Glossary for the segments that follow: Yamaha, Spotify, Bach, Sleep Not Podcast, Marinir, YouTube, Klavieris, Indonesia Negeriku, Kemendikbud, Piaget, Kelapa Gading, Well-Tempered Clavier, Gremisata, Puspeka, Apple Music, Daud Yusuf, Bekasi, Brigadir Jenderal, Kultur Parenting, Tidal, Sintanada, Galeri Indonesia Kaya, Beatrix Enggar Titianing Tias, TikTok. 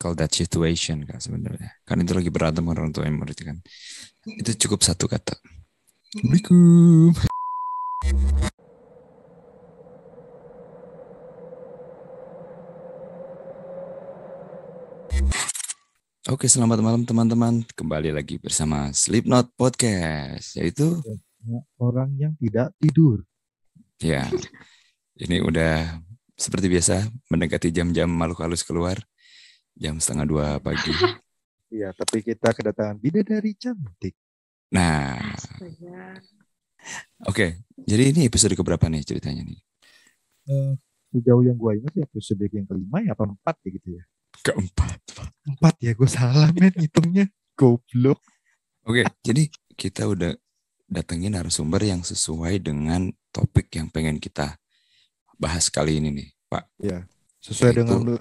tackle that situation Kak sebenarnya. Karena itu lagi berantem orang tua murid kan. Itu cukup satu kata. Assalamualaikum. Oke, selamat malam teman-teman. Kembali lagi bersama Sleep Not Podcast, yaitu orang yang tidak tidur. Ya, ini udah seperti biasa mendekati jam-jam makhluk halus keluar, jam 1:30 pagi. Iya, tapi kita kedatangan bidadari cantik. Nah, oke, jadi ini episode keberapa nih ceritanya nih? Sejauh yang gue ingat ya episode yang kelima ya, atau 4 ya gitu ya. Keempat ya, gue salah men hitungnya, goblok. Oke, jadi kita udah datengin narasumber yang sesuai dengan topik yang pengen kita bahas kali ini nih Pak ya, sesuai dengan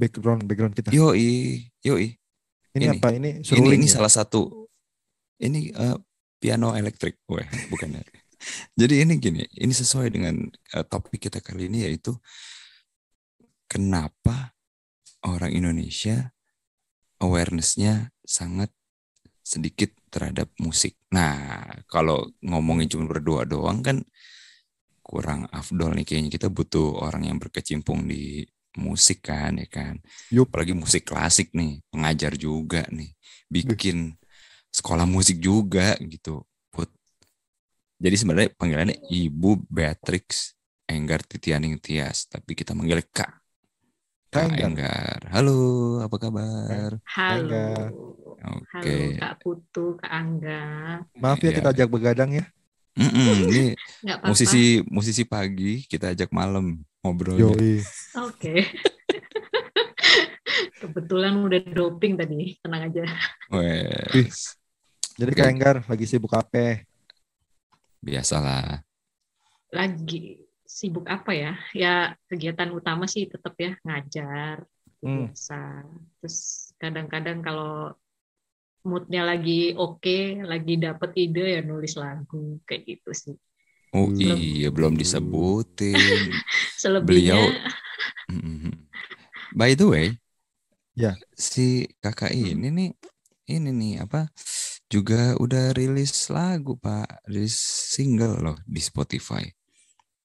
background kita. Yoi ini apa ini ya? Salah satu ini piano elektrik bukan jadi ini gini, ini sesuai dengan topik kita kali ini, yaitu kenapa orang Indonesia awareness-nya sangat sedikit terhadap musik. Nah, kalau ngomongin cuma berdua doang kan kurang afdol nih, kayaknya kita butuh orang yang berkecimpung di musik kan, ya kan. Yup. Apalagi musik klasik nih, pengajar juga nih, bikin sekolah musik juga gitu. Jadi sebenarnya panggilannya Ibu Beatrix Enggar Titianing Tias, tapi kita manggil Kak. Enggar. Halo, apa kabar? Halo. Okay. Halo Kak Putu, Kak Angga. Maaf ya, kita ajak begadang ya. Ini musisi pagi, kita ajak malam ngobrolnya. Oke. Kebetulan udah doping tadi, tenang aja. Jadi Kak Enggar lagi sibuk apa? Biasalah. Lagi sibuk apa ya? Ya kegiatan utama sih tetap ya ngajar, biasa. Terus kadang-kadang kalau moodnya lagi oke, lagi dapet ide ya nulis lagu kayak gitu sih. Oh iya, belum disebutin. Selebihnya. By the way, ya si kakak ini nih apa? Juga udah rilis lagu Pak, rilis single loh di Spotify.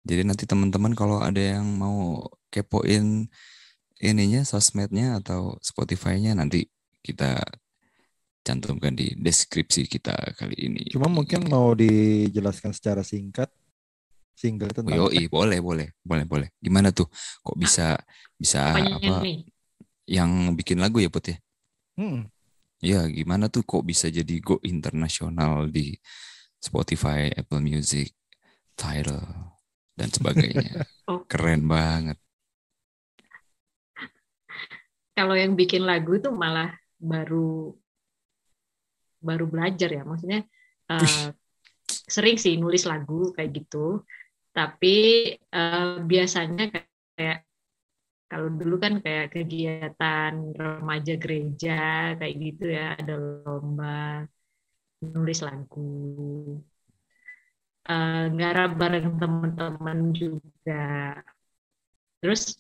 Jadi nanti teman-teman kalau ada yang mau kepoin ininya, sosmednya atau Spotify-nya, nanti kita cantumkan di deskripsi kita kali ini. Cuma mungkin mau dijelaskan secara singkat single tentang. Yoi, boleh. Gimana tuh? Kok bisa apa? Yang bikin lagu ya Put ya? Ya gimana tuh? Kok bisa jadi go internasional di Spotify, Apple Music, Tidal dan sebagainya. Keren banget. Kalau yang bikin lagu itu malah baru belajar ya. Maksudnya sering sih nulis lagu kayak gitu. Tapi biasanya kayak kalau dulu kan kayak kegiatan remaja gereja kayak gitu ya, ada lomba nulis lagu. Ngarap bareng teman-teman juga. Terus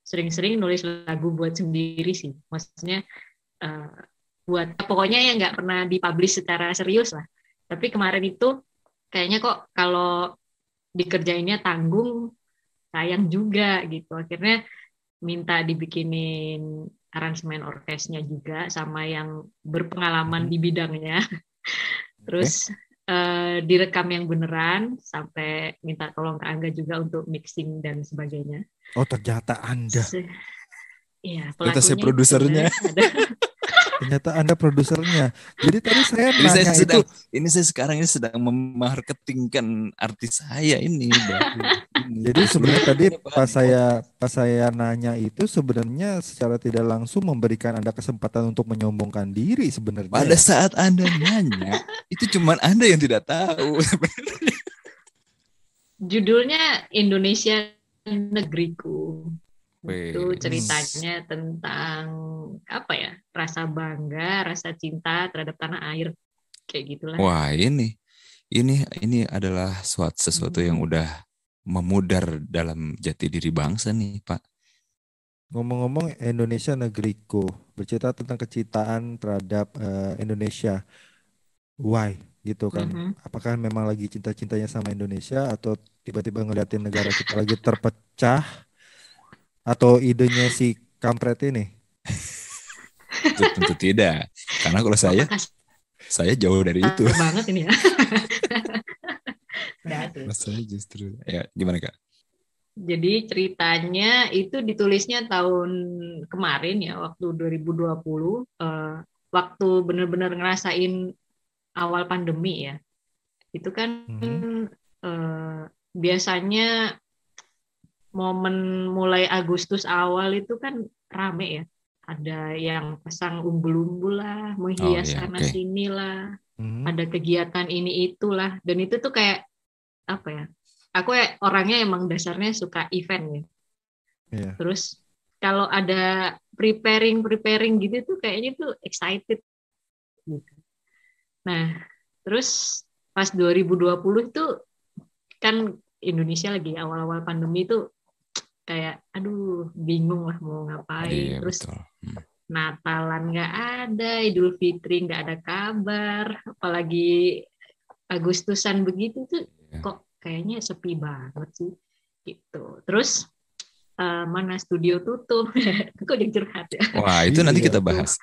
sering-sering nulis lagu buat sendiri sih. Maksudnya buat pokoknya ya nggak pernah dipublish secara serius lah. Tapi kemarin itu kayaknya kok kalau dikerjainnya tanggung, sayang juga gitu. Akhirnya minta dibikinin aransemen orkesnya juga sama yang berpengalaman di bidangnya. Terus direkam yang beneran, sampai minta tolong ke Angga juga untuk mixing dan sebagainya. Oh, ternyata Anda. Iya, pelakunya. Saya produsernya. Ternyata Anda produsernya. Jadi tadi saya nanya itu. Ini saya sekarang ini sedang memarketingkan artis saya ini. Jadi sebenarnya tadi pas saya nanya itu sebenarnya secara tidak langsung memberikan Anda kesempatan untuk menyombongkan diri sebenarnya. Pada saat Anda nanya, itu cuma Anda yang tidak tahu sebenarnya. Judulnya Indonesia Negeriku. Itu ceritanya tentang apa ya? Rasa bangga, rasa cinta terhadap tanah air. Kayak gitulah. Wah, ini adalah sesuatu yang udah memudar dalam jati diri bangsa nih Pak. Ngomong-ngomong Indonesia Negeriku, bercerita tentang kecintaan terhadap Indonesia. Why gitu kan? Apakah memang lagi cinta-cintanya sama Indonesia atau tiba-tiba ngeliatin negara kita lagi terpecah atau idenya si kampret ini? Tentu tidak. Karena kalau saya jauh dari itu. Banget ini ya. Saya justru ya gimana Kak? Jadi ceritanya itu ditulisnya tahun kemarin ya, waktu 2020, waktu benar-benar ngerasain awal pandemi ya. Itu kan biasanya momen mulai Agustus awal itu kan rame ya. Ada yang pasang umbul-umbul lah, menghias sana-sini lah, ada kegiatan ini itulah. Dan itu tuh kayak apa ya? Aku orangnya emang dasarnya suka event ya. Yeah. Terus kalau ada preparing gitu tuh kayaknya tuh excited gitu. Nah, terus pas 2020 tuh kan Indonesia lagi awal-awal pandemi tuh kayak aduh bingung lah mau ngapain. Yeah, terus Natalan nggak ada, Idul Fitri nggak ada kabar, apalagi Agustusan begitu tuh kok kayaknya sepi banget sih gitu. Terus mana studio tutup. Kok jadi curhat ya. Wah, itu nanti kita bahas.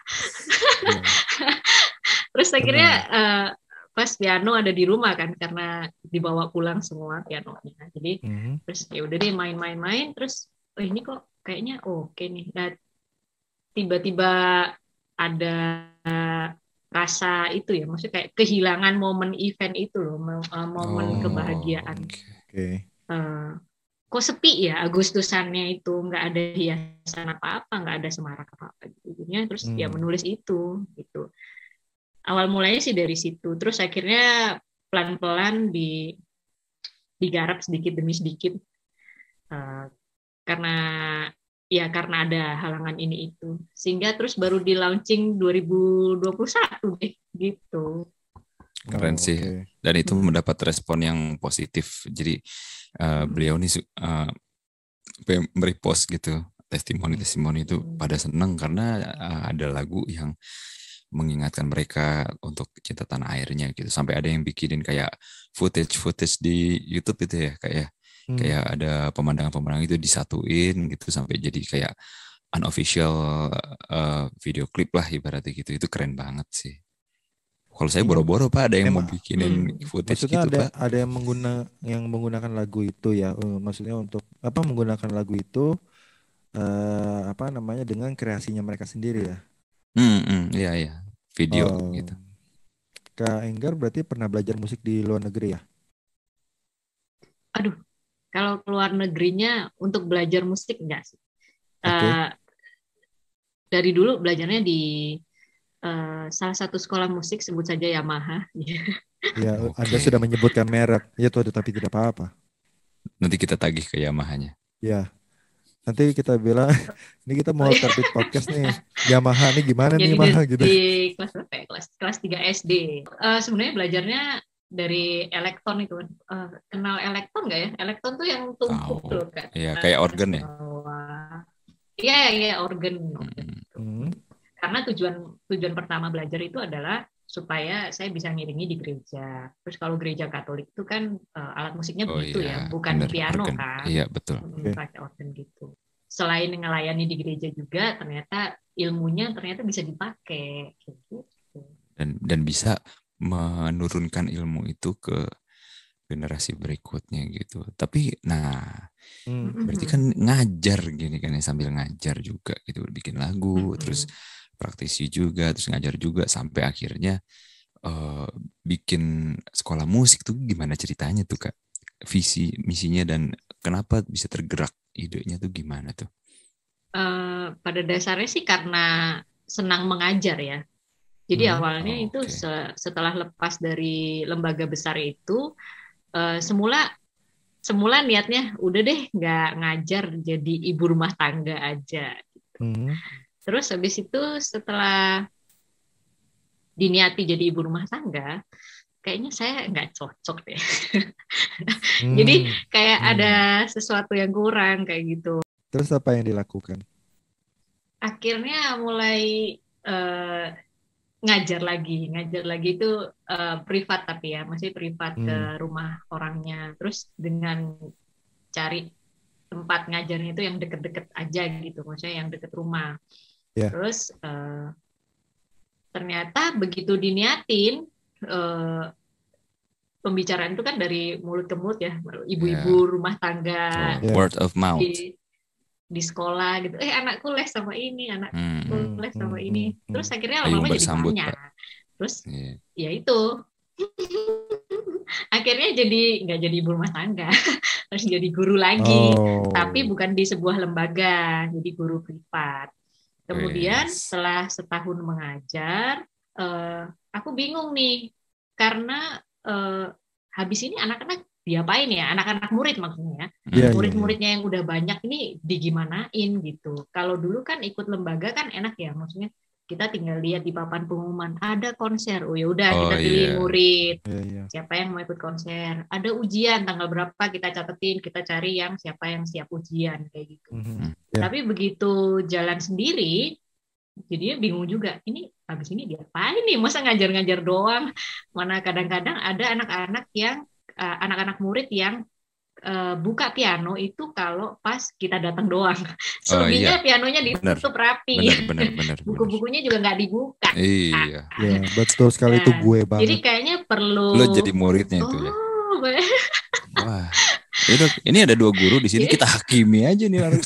Terus akhirnya pas piano ada di rumah kan karena dibawa pulang semua pianonya. Jadi terus ya udah deh main-main-main terus ini kok kayaknya oke nih. Nah, tiba-tiba ada rasa itu ya, maksudnya kayak kehilangan momen event itu loh, momen kebahagiaan. Kok sepi ya Agustusannya itu, nggak ada hiasan apa-apa, nggak ada semarak apa-apa jadinya. Terus ya menulis itu gitu. Awal mulanya sih dari situ. Terus akhirnya pelan-pelan digarap sedikit demi sedikit karena ya karena ada halangan ini itu. Sehingga terus baru di launching 2021 deh gitu. Keren sih. Dan itu mendapat respon yang positif. Jadi beliau nih merepost gitu testimoni-testimoni itu pada seneng karena ada lagu yang mengingatkan mereka untuk cinta tanah airnya gitu. Sampai ada yang bikinin kayak footage di YouTube gitu ya kayak kayak ada pemandangan-pemandangan itu disatuin gitu sampai jadi kayak unofficial video klip lah ibaratnya gitu. Itu keren banget sih. Kalau saya boro-boro Pak ada yang mau bikinin footage maksudnya gitu Pak. Ada yang menggunakan lagu itu ya. Maksudnya untuk apa menggunakan lagu itu dengan kreasinya mereka sendiri ya. Iya video gitu. Kak Enggar berarti pernah belajar musik di luar negeri ya? Aduh. Kalau keluar negerinya untuk belajar musik enggak sih. Dari dulu belajarnya di salah satu sekolah musik sebut saja Yamaha. Ya, Anda sudah menyebutkan merek. Ya tuh tapi tidak apa-apa. Nanti kita tagih ke Yamahanya. Ya. Nanti kita bilang ini kita mau terbit podcast nih. Yamaha ini gimana jadi nih Yamaha gitu. Di kelas berapa ya? Kelas 3 SD. Sebenarnya belajarnya dari elektron itu kenal elektron nggak ya? Elektron tuh yang tumpuk tuh kan? Iya kayak organ ya? Iya organ. Karena tujuan pertama belajar itu adalah supaya saya bisa ngiringi di gereja. Terus kalau gereja Katolik itu kan alat musiknya begitu ya, bukan piano organ. Kan? Iya betul. Pakai organ gitu. Selain ngelayani di gereja juga ternyata ilmunya bisa dipakai. Gitu. Dan bisa menurunkan ilmu itu ke generasi berikutnya gitu. Tapi berarti kan ngajar gini kan sambil ngajar juga gitu bikin lagu, terus praktisi juga, terus ngajar juga sampai akhirnya bikin sekolah musik tuh gimana ceritanya tuh Kak? Visi, misinya dan kenapa bisa tergerak idenya tuh gimana tuh? Pada dasarnya sih karena senang mengajar ya. Jadi awalnya itu setelah lepas dari lembaga besar itu, semula niatnya udah deh nggak ngajar jadi ibu rumah tangga aja. Terus habis itu setelah diniati jadi ibu rumah tangga, kayaknya saya nggak cocok deh. Jadi kayak ada sesuatu yang kurang kayak gitu. Terus apa yang dilakukan? akhirnya mulai ngajar lagi itu privat, tapi ya masih privat ke rumah orangnya. Terus dengan cari tempat ngajarnya itu yang deket-deket aja gitu, maksudnya yang deket rumah. Yeah. Terus ternyata begitu diniatin, pembicaraan itu kan dari mulut ke mulut ya, ibu-ibu rumah tangga, word of mouth di sekolah gitu, anakku les sama ini, anakku les sama ini. Terus akhirnya lama-lama jadi tanya. Terus ya itu akhirnya jadi nggak jadi ibu rumah tangga, terus jadi guru lagi, tapi bukan di sebuah lembaga, jadi guru privat. Kemudian setelah setahun mengajar, aku bingung nih karena habis ini anak-anak diapain ya, anak-anak murid maksudnya, murid-muridnya yang udah banyak ini digimanain gitu. Kalau dulu kan ikut lembaga kan enak ya, maksudnya kita tinggal lihat di papan pengumuman ada konser, oh yaudah kita pilih murid, siapa yang mau ikut konser, ada ujian tanggal berapa kita catetin, kita cari yang siapa yang siap ujian kayak gitu. Tapi begitu jalan sendiri, jadinya bingung juga, ini habis ini diapain nih, masa ngajar-ngajar doang, mana kadang-kadang ada anak-anak yang anak-anak murid yang buka piano itu kalau pas kita datang doang. Selebihnya pianonya ditutup rapi. Benar. Buku-bukunya juga nggak dibuka. Iya. Ya, betul sekali, itu gue banget. Jadi kayaknya perlu. Lo jadi muridnya itu ya. Wah, itu ini ada dua guru di sini, kita hakimi aja nih orang.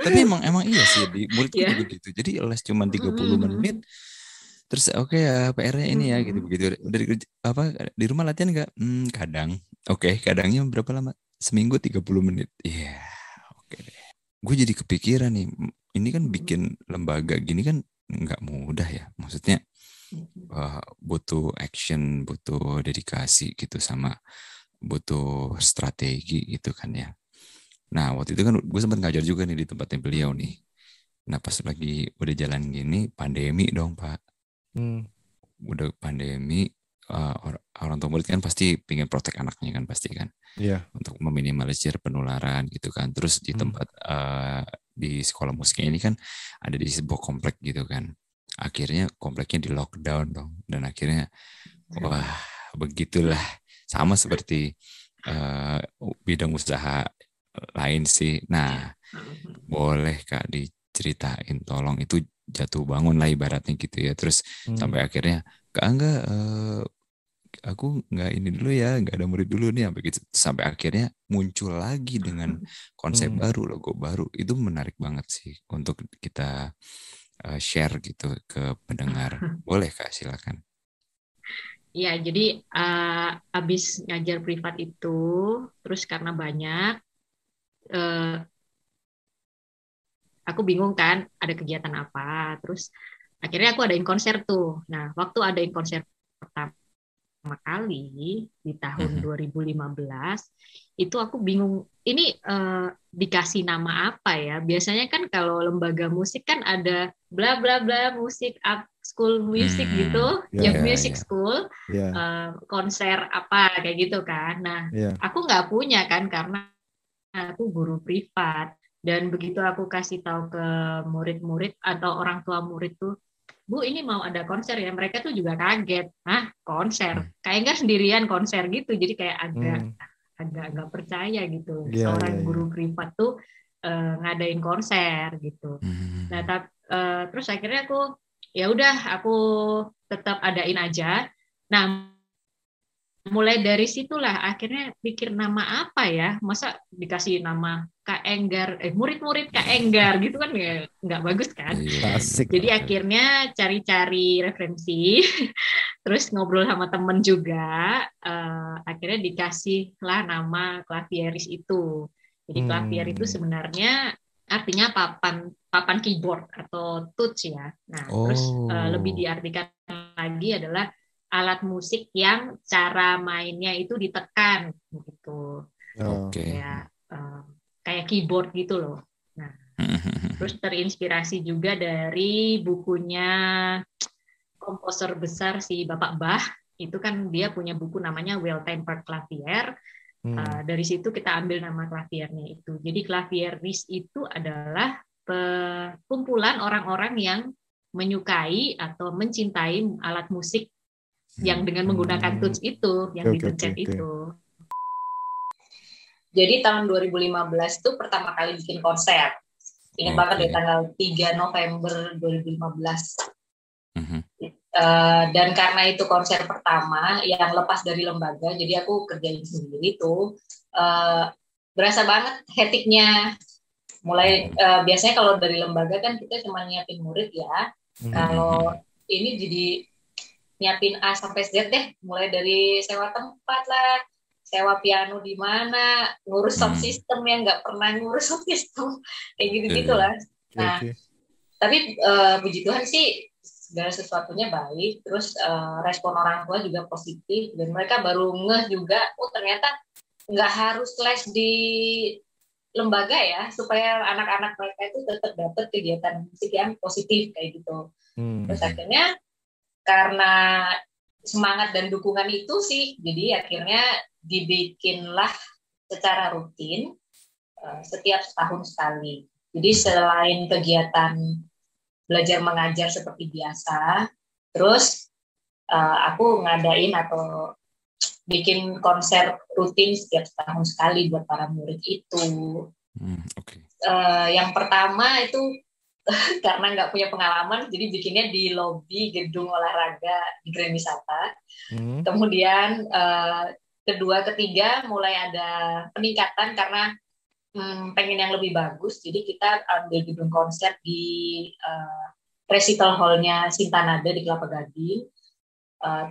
Tapi emang iya sih, muridku juga gitu. Jadi les cuma 30 menit. Terus ya PR-nya ini ya gitu, begitu dari apa di rumah latihan enggak? Kadang. Kadangnya berapa lama? Seminggu 30 menit. Iya, deh. Gue jadi kepikiran nih, ini kan bikin lembaga gini kan enggak mudah ya. Maksudnya butuh action, butuh dedikasi gitu, sama butuh strategi gitu kan ya. Nah, waktu itu kan gue sempat ngajar juga nih di tempatnya beliau nih. Nah, pas lagi udah jalan gini, pandemi dong, Pak. Udah pandemi, orang tua murid kan pasti pengen protek anaknya kan pasti kan, untuk meminimalisir penularan gitu kan. Terus di tempat di sekolah musiknya ini kan ada di sebuah komplek gitu kan, akhirnya kompleknya di lockdown dong. Dan akhirnya wah begitulah, sama seperti bidang usaha lain sih. Nah, boleh Kak diceritain tolong itu jatuh bangun lah ibaratnya gitu ya. Terus sampai akhirnya aku nggak ini dulu ya, nggak ada murid dulu nih, sampai gitu. Sampai akhirnya muncul lagi dengan konsep baru, logo baru. Itu menarik banget sih untuk kita share gitu ke pendengar. Boleh Kak, silakan. Iya, jadi abis ngajar privat itu, terus karena banyak aku bingung kan ada kegiatan apa. Terus akhirnya aku adain konser tuh. Nah, waktu adain konser pertama kali di tahun 2015, itu aku bingung ini dikasih nama apa ya. Biasanya kan kalau lembaga musik kan ada bla bla bla musik up school music gitu, music school, konser apa kayak gitu kan. Nah, aku nggak punya kan karena aku guru privat. Dan begitu aku kasih tahu ke murid-murid atau orang tua murid tuh, Bu, ini mau ada konser ya, mereka tuh juga kaget. Hah, konser? Kayak nggak sendirian konser gitu, jadi kayak agak nggak percaya gitu. Seorang guru privat tuh ngadain konser gitu. Nah, terus akhirnya aku, ya udah aku tetap adain aja. Nah, mulai dari situlah akhirnya pikir nama apa ya, masa dikasih nama Kak Enggar, murid-murid Kak Enggar gitu kan nggak bagus kan. Asik. Jadi akhirnya cari-cari referensi, terus ngobrol sama temen juga, akhirnya dikasihlah nama Klavieris itu. Jadi Klavier itu sebenarnya artinya papan keyboard atau touch ya. Nah, terus lebih diartikan lagi adalah alat musik yang cara mainnya itu ditekan gitu. Kayak kayak keyboard gitu loh. Nah, terus terinspirasi juga dari bukunya komposer besar si Bapak Bach. Itu kan dia punya buku namanya Well-Tempered Clavier. Dari situ kita ambil nama klaviernya itu. Jadi Klavieris itu adalah kumpulan orang-orang yang menyukai atau mencintai alat musik yang dengan menggunakan touch itu, yang dituncet itu. Jadi tahun 2015 itu pertama kali bikin konser. Ingat banget deh, tanggal 3 November 2015. Dan karena itu konser pertama yang lepas dari lembaga, jadi aku kerjain sendiri tuh. Berasa banget hektiknya. Mulai biasanya kalau dari lembaga kan kita cuma nyiapin murid ya. Kalau ini jadi nyiapin A sampai Z deh. Mulai dari sewa tempat lah, sewa piano di mana, ngurus sound system yang nggak pernah ngurus sound system, kayak gitu-gitulah. Nah, tapi puji Tuhan sih segala sesuatunya baik, terus respon orang tua juga positif, dan mereka baru ngeh juga, oh ternyata nggak harus les di lembaga ya, supaya anak-anak mereka itu tetap dapat kegiatan musik yang positif, kayak gitu. Terus akhirnya, karena semangat dan dukungan itu sih, jadi akhirnya dibikinlah secara rutin setiap setahun sekali. Jadi selain kegiatan belajar mengajar seperti biasa, terus aku ngadain atau bikin konser rutin setiap setahun sekali buat para murid itu. Yang pertama itu karena nggak punya pengalaman, jadi bikinnya di lobi gedung olahraga di Gremisata. Kemudian kedua, ketiga mulai ada peningkatan karena pengen yang lebih bagus, jadi kita ambil gedung konser di recital hall-nya Sintanada di Kelapa Gading.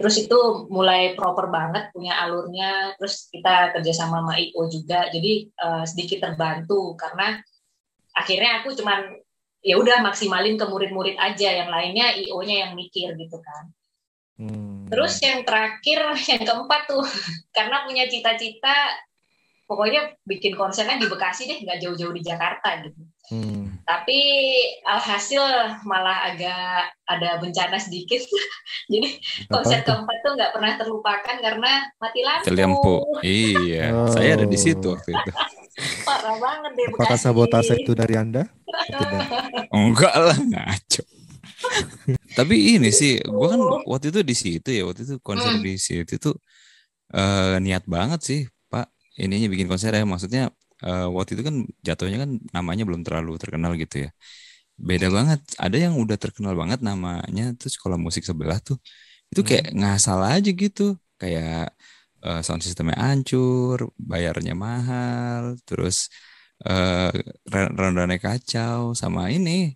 Terus itu mulai proper banget, punya alurnya, terus kita kerjasama sama IO juga, jadi sedikit terbantu karena akhirnya aku cuman ya udah maksimalin ke murid-murid aja, yang lainnya IO-nya yang mikir gitu kan. Terus yang terakhir, yang keempat tuh, karena punya cita-cita, pokoknya bikin konsernya di Bekasi deh, nggak jauh-jauh di Jakarta gitu. Tapi alhasil malah agak ada bencana sedikit, jadi konser keempat tuh nggak pernah terlupakan karena mati lampu. Iya, saya ada di situ waktu itu. Parah banget deh Bekasi. Apakah sabotase itu dari Anda? Enggak lah, ngaco. Tapi ini sih, gue kan waktu itu di situ ya, waktu itu konser di situ tuh niat banget sih, Pak. Ininya bikin konser ya, maksudnya waktu itu kan jatuhnya kan namanya belum terlalu terkenal gitu ya. Beda banget, ada yang udah terkenal banget namanya tuh sekolah musik sebelah tuh. Itu kayak ngasal aja gitu, kayak sound systemnya hancur, bayarnya mahal, terus ronde-ronde kacau sama ini.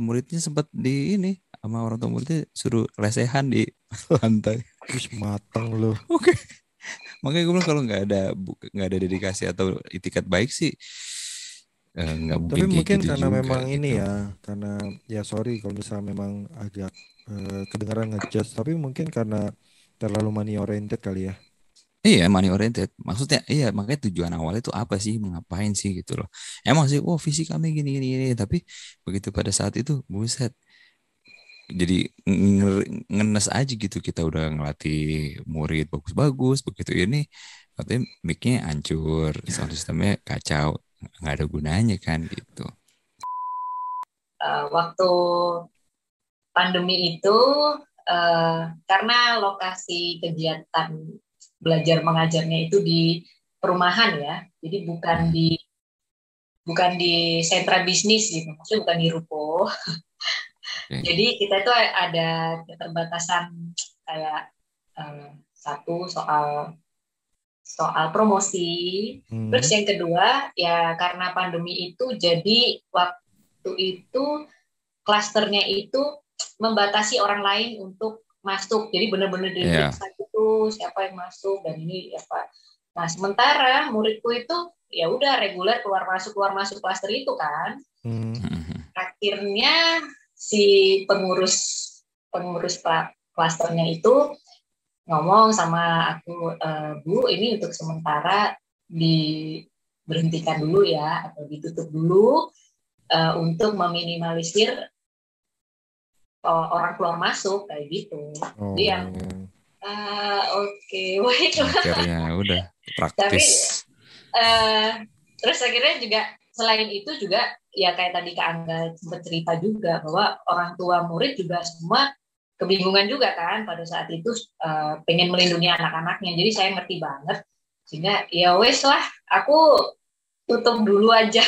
Muridnya sempat di ini sama orang tua muridnya suruh lesehan di lantai. Matang loh. Oke. Makanya gue bilang kalau nggak ada dedikasi atau itikat baik sih nggak mungkin. Tapi mungkin gitu karena juga, memang gitu. Ini ya, karena ya sorry kalau misalnya memang agak kedengaran ngejudge, tapi mungkin karena terlalu money oriented kali ya. Iya, money oriented. Maksudnya iya, makanya tujuan awalnya itu apa sih, ngapain sih gitu loh. Emang sih, oh visi kami gini, tapi begitu pada saat itu, buset. Jadi ngenes aja gitu, kita udah ngelatih murid bagus-bagus, begitu ini, katanya mic-nya hancur, sound system-nya kacau, nggak ada gunanya kan gitu. Waktu pandemi itu, karena lokasi kegiatan belajar mengajarnya itu di perumahan ya, jadi bukan di sentra bisnis gitu, maksudnya bukan di ruko. Jadi kita tuh ada keterbatasan kayak satu soal promosi, terus yang kedua ya karena pandemi itu, jadi waktu itu klasternya itu membatasi orang lain untuk masuk, jadi benar-benar diperiksa gitu siapa yang masuk dan ini apa. Nah sementara muridku itu ya udah reguler keluar masuk klaster itu kan. Akhirnya si pengurus klasternya itu ngomong sama aku, Bu ini untuk sementara diberhentikan dulu ya atau ditutup dulu untuk meminimalisir orang keluar masuk kayak gitu. Jadi yang Oke, baiklah. Akhirnya udah praktis. Tapi terus akhirnya juga selain itu juga ya kayak tadi Kak Angga sempat cerita juga bahwa orang tua murid juga semua kebingungan juga kan pada saat itu pengen melindungi anak-anaknya. Jadi saya ngerti banget. Sehingga ya wes lah, aku tutup dulu aja.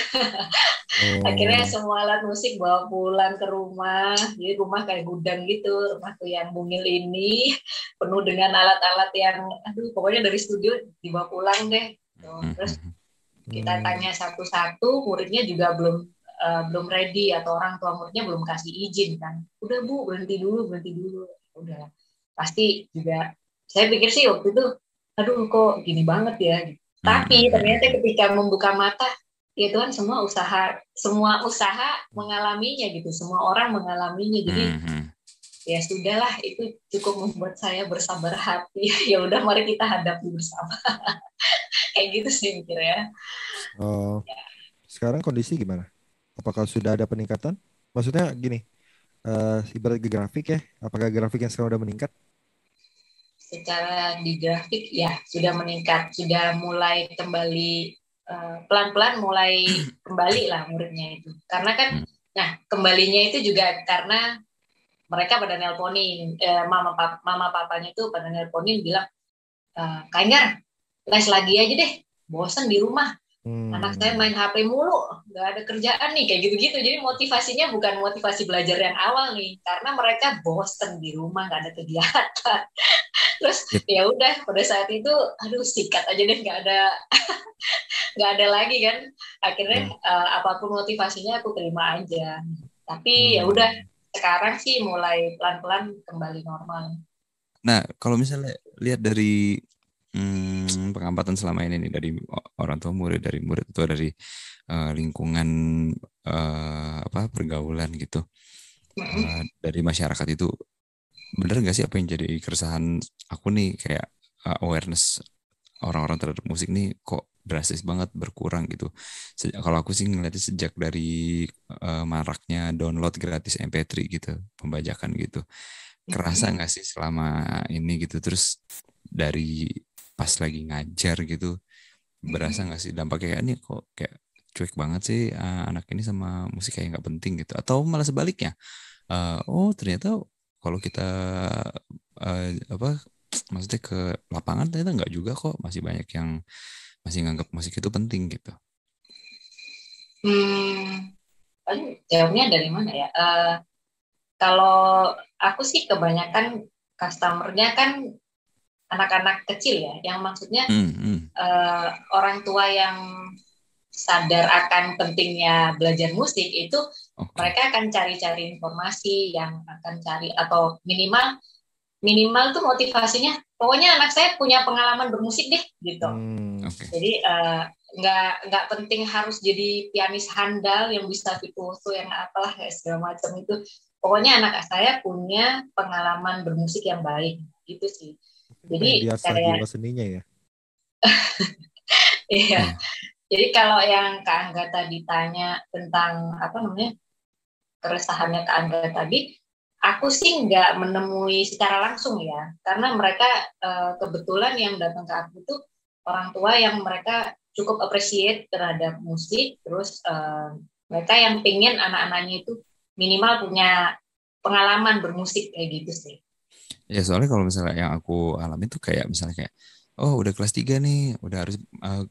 Akhirnya semua alat musik bawa pulang ke rumah. Jadi rumah kayak gudang gitu. Rumahku yang mungil ini penuh dengan alat-alat yang aduh pokoknya dari studio dibawa pulang deh. Terus kita tanya satu-satu, muridnya juga belum ready atau orang tua muridnya belum kasih izin kan. Udah Bu, berhenti dulu. Udah. Pasti juga saya pikir sih waktu itu aduh kok gini banget ya. Tapi ternyata ketika membuka mata, ya Tuhan semua usaha mengalaminya gitu. Semua orang mengalaminya. Jadi ya sudahlah itu cukup membuat saya bersabar hati. Ya udah mari kita hadapi bersama. Kayak gitu sih mikirnya. Oh. Ya. Sekarang kondisi gimana? Apakah sudah ada peningkatan? Maksudnya gini, ibarat ke grafik ya, apakah grafik yang sekarang udah meningkat? Secara di grafik ya sudah meningkat, sudah mulai kembali pelan-pelan mulai kembali lah muridnya itu. Karena kan, nah kembalinya itu juga karena mereka pada nelponin, mama papanya itu pada nelponin bilang, kayaknya les lagi aja deh, bosan di rumah. Anak saya main HP mulu, nggak ada kerjaan nih, kayak gitu-gitu. Jadi motivasinya bukan motivasi belajar yang awal nih, karena mereka bosen di rumah, nggak ada kegiatan. Terus ya udah pada saat itu, aduh sikat aja deh, nggak ada lagi kan. Akhirnya apapun motivasinya aku terima aja. Tapi ya udah sekarang sih mulai pelan-pelan kembali normal. Nah kalau misalnya lihat dari pengamatan selama ini nih dari orang tua murid, dari murid tua, dari lingkungan pergaulan gitu, dari masyarakat itu, benar nggak sih apa yang jadi keresahan aku nih kayak awareness orang-orang terhadap musik nih kok drastis banget berkurang gitu? Kalau aku sih ngeliatnya sejak dari maraknya download gratis MP3 gitu, pembajakan gitu, kerasa nggak sih selama ini gitu? Terus dari pas lagi ngajar gitu, berasa gak sih dampaknya kayak ini kok kayak cuek banget sih anak ini sama musik kayak gak penting gitu? Atau malah sebaliknya, oh ternyata kalau kita maksudnya ke lapangan ternyata gak juga kok, masih banyak yang masih nganggap musik itu penting gitu. Jawabnya dari mana ya? Kalau aku sih kebanyakan customernya kan anak-anak kecil ya, yang maksudnya orang tua yang sadar akan pentingnya belajar musik itu, mereka akan cari-cari informasi yang akan cari, atau minimal tuh motivasinya, pokoknya anak saya punya pengalaman bermusik deh gitu. Jadi nggak penting harus jadi pianis handal yang bisa virtuoso yang apalah kayak segala macam itu, pokoknya anak saya punya pengalaman bermusik yang baik gitu sih. Jadi kayak seninya ya. Iya. Jadi kalau yang Kak Angga tadi tanya tentang keresahannya Kak Angga tadi, aku sih nggak menemui secara langsung ya, karena mereka kebetulan yang datang ke aku tuh orang tua yang mereka cukup appreciate terhadap musik, terus mereka yang pengen anak-anaknya itu minimal punya pengalaman bermusik kayak gitu sih. Ya soalnya kalau misalnya yang aku alami tuh kayak misalnya kayak oh udah kelas 3 nih udah harus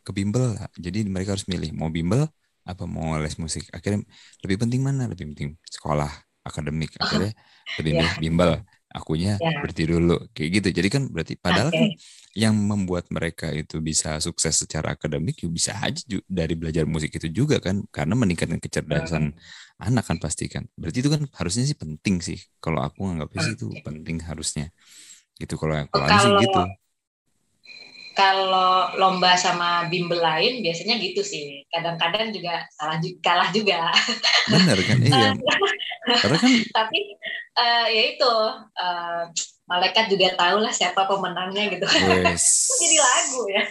ke bimbel, jadi mereka harus milih mau bimbel apa mau les musik. Akhirnya lebih penting mana? Lebih penting sekolah akademik, akhirnya lebih milih bimbel, akunya berhenti dulu kayak gitu. Jadi kan berarti padahal kan yang membuat mereka itu bisa sukses secara akademik ya bisa aja dari belajar musik itu juga kan, karena meningkatkan kecerdasan anak kan pasti kan. Berarti itu kan harusnya sih penting sih. Kalau aku nganggapnya sih itu penting harusnya. Gitu kalau yang sih gitu. Kalau lomba sama bimbel lain biasanya gitu sih. Kadang-kadang juga kalah juga. Benar kan? Iya. Karena kan tapi ya itu malaikat juga tahu lah siapa pemenangnya gitu. Yes. Jadi lagu ya.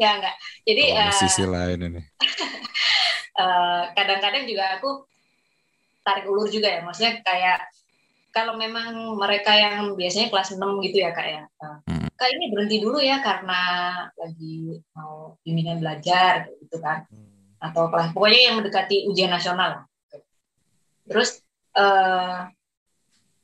Ya enggak. Jadi sisi lain ini. Kadang-kadang juga aku tarik ulur juga ya, maksudnya kayak kalau memang mereka yang biasanya kelas 6 gitu ya Kak ya, Kak ini berhenti dulu ya karena lagi mau bimbingan belajar gitu kan, atau kelas pokoknya yang mendekati ujian nasional. Terus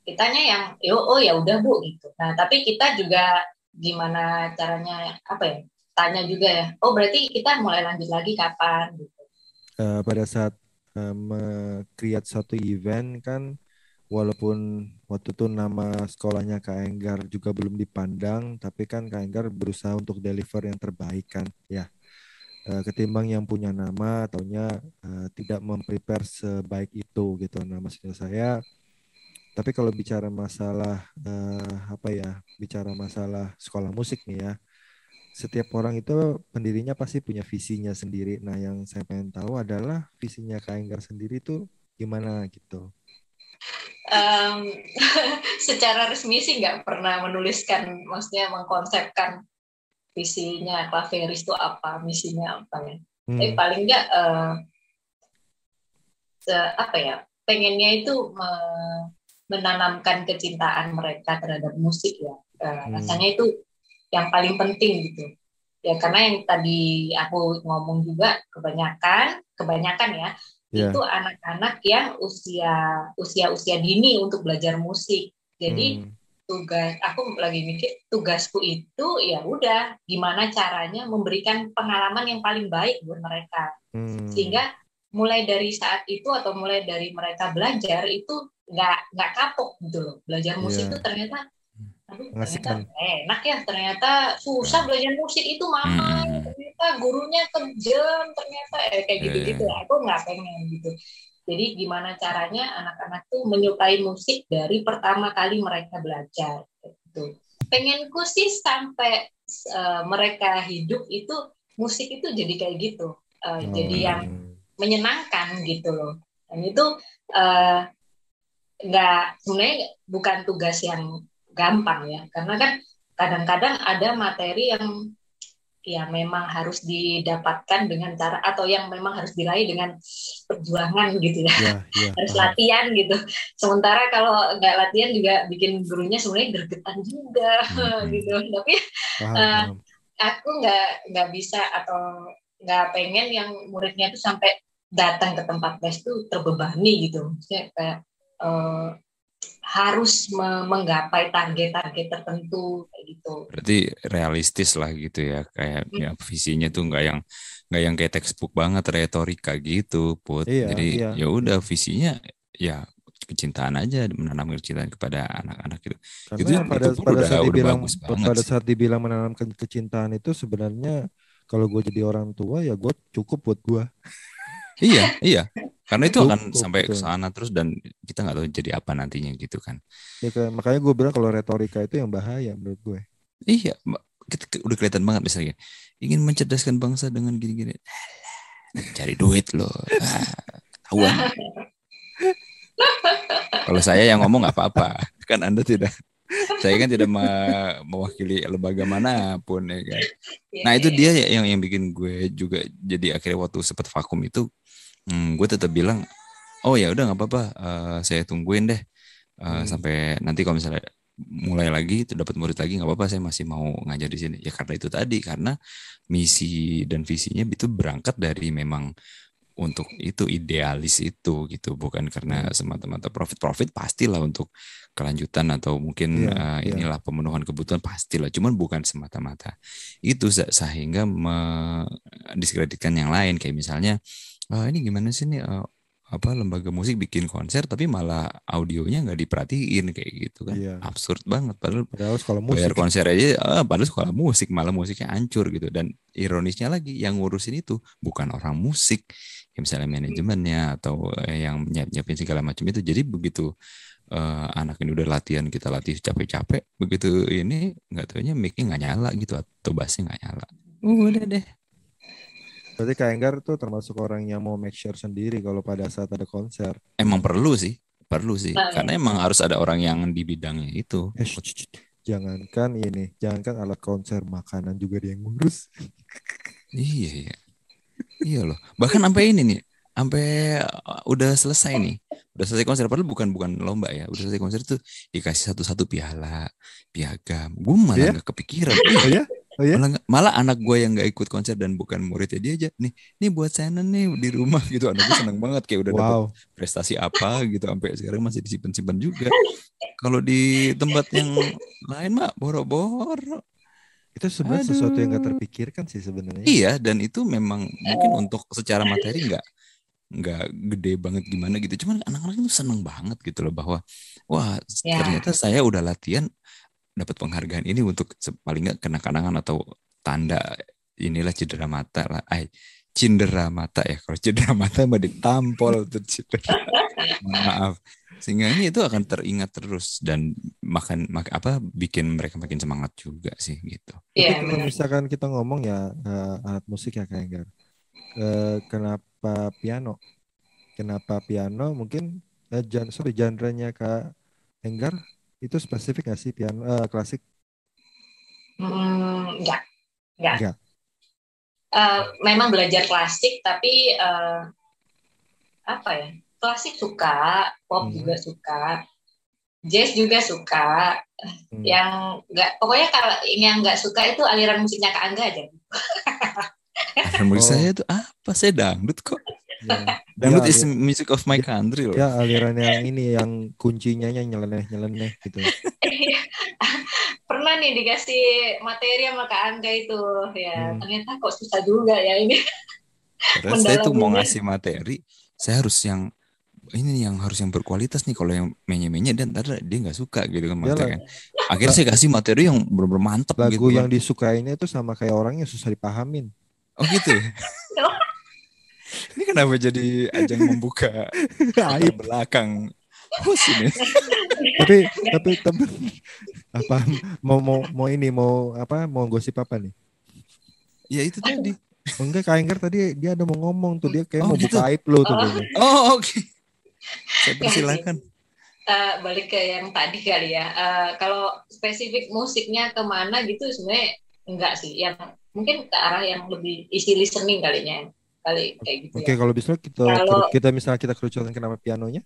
kitanya yang oh ya udah Bu gitu. Nah tapi kita juga gimana caranya apa ya, tanya juga ya. Oh berarti kita mulai lanjut lagi kapan gitu. Pada saat create satu event kan. Walaupun waktu itu nama sekolahnya Kak Enggar juga belum dipandang, tapi kan Kak Enggar berusaha untuk deliver yang terbaik kan, ya. Ketimbang yang punya nama, taunya tidak memprepare sebaik itu gitu. Nah maksudnya saya, tapi kalau bicara masalah bicara masalah sekolah musik nih ya, setiap orang itu pendirinya pasti punya visinya sendiri. Nah yang saya pengen tahu adalah visinya Kak Enggar sendiri tuh gimana gitu. Secara resmi sih nggak pernah menuliskan, maksudnya mengkonsepkan visinya Klavieris itu apa, misinya apa ya. Tapi paling nggak pengennya itu menanamkan kecintaan mereka terhadap musik ya. Rasanya itu yang paling penting gitu. Ya karena yang tadi aku ngomong juga kebanyakan ya. Yeah. Itu anak-anak yang usia dini untuk belajar musik. Jadi tugas aku lagi mikir, tugasku itu ya udah gimana caranya memberikan pengalaman yang paling baik buat mereka. Sehingga mulai dari saat itu atau mulai dari mereka belajar itu nggak kapok gitu loh. Belajar musik itu ternyata ngasihkan. Enak ya, ternyata susah belajar musik itu mama, ternyata gurunya kejam, ternyata kayak gitu-gitu lah. Aku nggak pengen gitu. Jadi gimana caranya anak-anak tuh menyukai musik dari pertama kali mereka belajar gitu. Pengenku sih sampai mereka hidup itu musik itu jadi kayak gitu, jadi yang menyenangkan gitu loh. Dan itu sebenarnya bukan tugas yang gampang ya, karena kan kadang-kadang ada materi yang ya memang harus didapatkan dengan cara atau yang memang harus diraih dengan perjuangan gitu ya. Harus latihan gitu. Sementara kalau nggak latihan juga bikin gurunya sebenarnya gergetan juga gitu. Tapi aku nggak bisa atau nggak pengen yang muridnya tuh sampai datang ke tempat les tuh terbebani gitu. Maksudnya kayak harus menggapai target-target tertentu kayak gitu. Berarti realistis lah gitu ya, kayak ya, visinya tuh nggak yang kayak textbook banget, retorika gitu, Put. Iya, jadi ya udah visinya ya kecintaan aja, menanam kecintaan kepada anak-anak gitu. Itu pada saat dibilang menanamkan kecintaan itu sebenarnya kalau gue jadi orang tua ya gue cukup buat gue. Iya. Karena itu akan sampai ke sana terus dan kita nggak tahu jadi apa nantinya gitu kan. Ya, makanya gue bilang kalau retorika itu yang bahaya menurut gue. Iya, udah kelihatan banget misalnya. Ingin mencerdaskan bangsa dengan gini-gini. Cari duit loh. Ketahuan. Kalau saya yang ngomong nggak apa-apa. Kan Anda tidak. Saya kan tidak mewakili lembaga manapun ya kan. Nah itu dia yang bikin gue juga jadi akhirnya waktu sempat vakum itu gue tetap bilang oh ya udah nggak apa-apa, saya tungguin deh sampai nanti kalau misalnya mulai lagi itu dapat murid lagi nggak apa-apa, saya masih mau ngajar di sini ya. Karena itu tadi, karena misi dan visinya itu berangkat dari memang untuk itu idealis itu gitu, bukan karena semata-mata profit pastilah untuk kelanjutan atau mungkin inilah pemenuhan kebutuhan pastilah, cuman bukan semata-mata itu sehingga mendiskreditkan yang lain kayak misalnya ini gimana sih nih lembaga musik bikin konser tapi malah audionya nggak diperhatiin kayak gitu kan, absurd banget padahal sekolah musik bayar konser aja, padahal sekolah musik malah musiknya hancur gitu. Dan ironisnya lagi yang ngurusin itu bukan orang musik ya, misalnya manajemennya atau yang nyiapin segala macam itu. Jadi begitu anak ini udah latihan, kita latih capek-capek, begitu ini nggak taunya mic-nya nggak nyala gitu atau bassnya nggak nyala, udah deh. Berarti Kak Enggar tuh termasuk orang yang mau make sure sendiri kalau pada saat ada konser. Emang perlu sih. Karena emang harus ada orang yang di bidangnya itu. Jangankan alat konser, makanan juga dia yang ngurus. Iya loh. Bahkan sampai udah selesai nih. Udah selesai konser, padahal bukan lomba ya. Udah selesai konser tuh dikasih satu-satu piala, piagam. Gue malah gak kepikiran. Oh ya? Malah anak gue yang gak ikut konser dan bukan muridnya dia aja. Nih buat Senen nih di rumah gitu. Anak gue seneng banget kayak udah dapet prestasi apa gitu. Sampai sekarang masih disimpan-simpan juga. Kalau di tempat yang lain mah boro-boro. Itu sebenarnya sesuatu yang gak terpikirkan sih sebenarnya. Iya, dan itu memang mungkin untuk secara materi nggak gede banget gimana gitu. Cuman anak-anak itu seneng banget gitu loh bahwa wah ternyata saya udah latihan dapat penghargaan ini untuk paling nggak kenang-kenangan atau tanda inilah cedera mata lah. Cindera mata ya, kalau cedera mata mah ditampol atau cedera. Maaf. Sehingga ini itu akan teringat terus dan bikin mereka makin semangat juga sih gitu. Iya. Kalau misalkan kita ngomong ya alat musik ya kayak Enggar. Kenapa piano? Kenapa piano? Mungkin genre-nya Kak Enggar itu spesifik nggak sih piano klasik? Enggak. Memang belajar klasik tapi klasik suka, pop juga suka, jazz juga suka. Yang nggak, pokoknya kalau yang nggak suka itu aliran musiknya Kak Angga aja. Aliran musik saya itu apa? Saya dangdut kok. Ya. Dangdut is music of my country loh. Ya aliran yang ini yang kuncinya nyeleneh gitu. Pernah nih dikasih materi sama Kak Angga itu ya. Ternyata kok susah juga ya ini. Terus saya tuh mau ngasih materi, saya harus yang ini yang harus yang berkualitas nih. Kalau yang menye-menye dan ntar dia nggak suka gitu kan materi. Akhirnya saya kasih materi yang benar-benar mantep lagu gitu. Lagu yang disukainnya itu sama kayak orangnya susah dipahamin. Oh gitu. Ini kenapa jadi ajang membuka air belakang ini? Tapi temen apa mau gosip apa nih? Ya itu tadi. Enggak, Kak Enggar tadi dia ada mau ngomong tuh, dia kayak mau gitu. Buka aib lo tuh. Oke. Saya persilakan. Balik ke yang tadi kali ya. Kalau spesifik musiknya kemana gitu sebenarnya enggak sih. Yang mungkin ke arah yang lebih isi listening kali kayak gitu. Oke, ya. Kalau bisa kita kerucutin kenapa pianonya?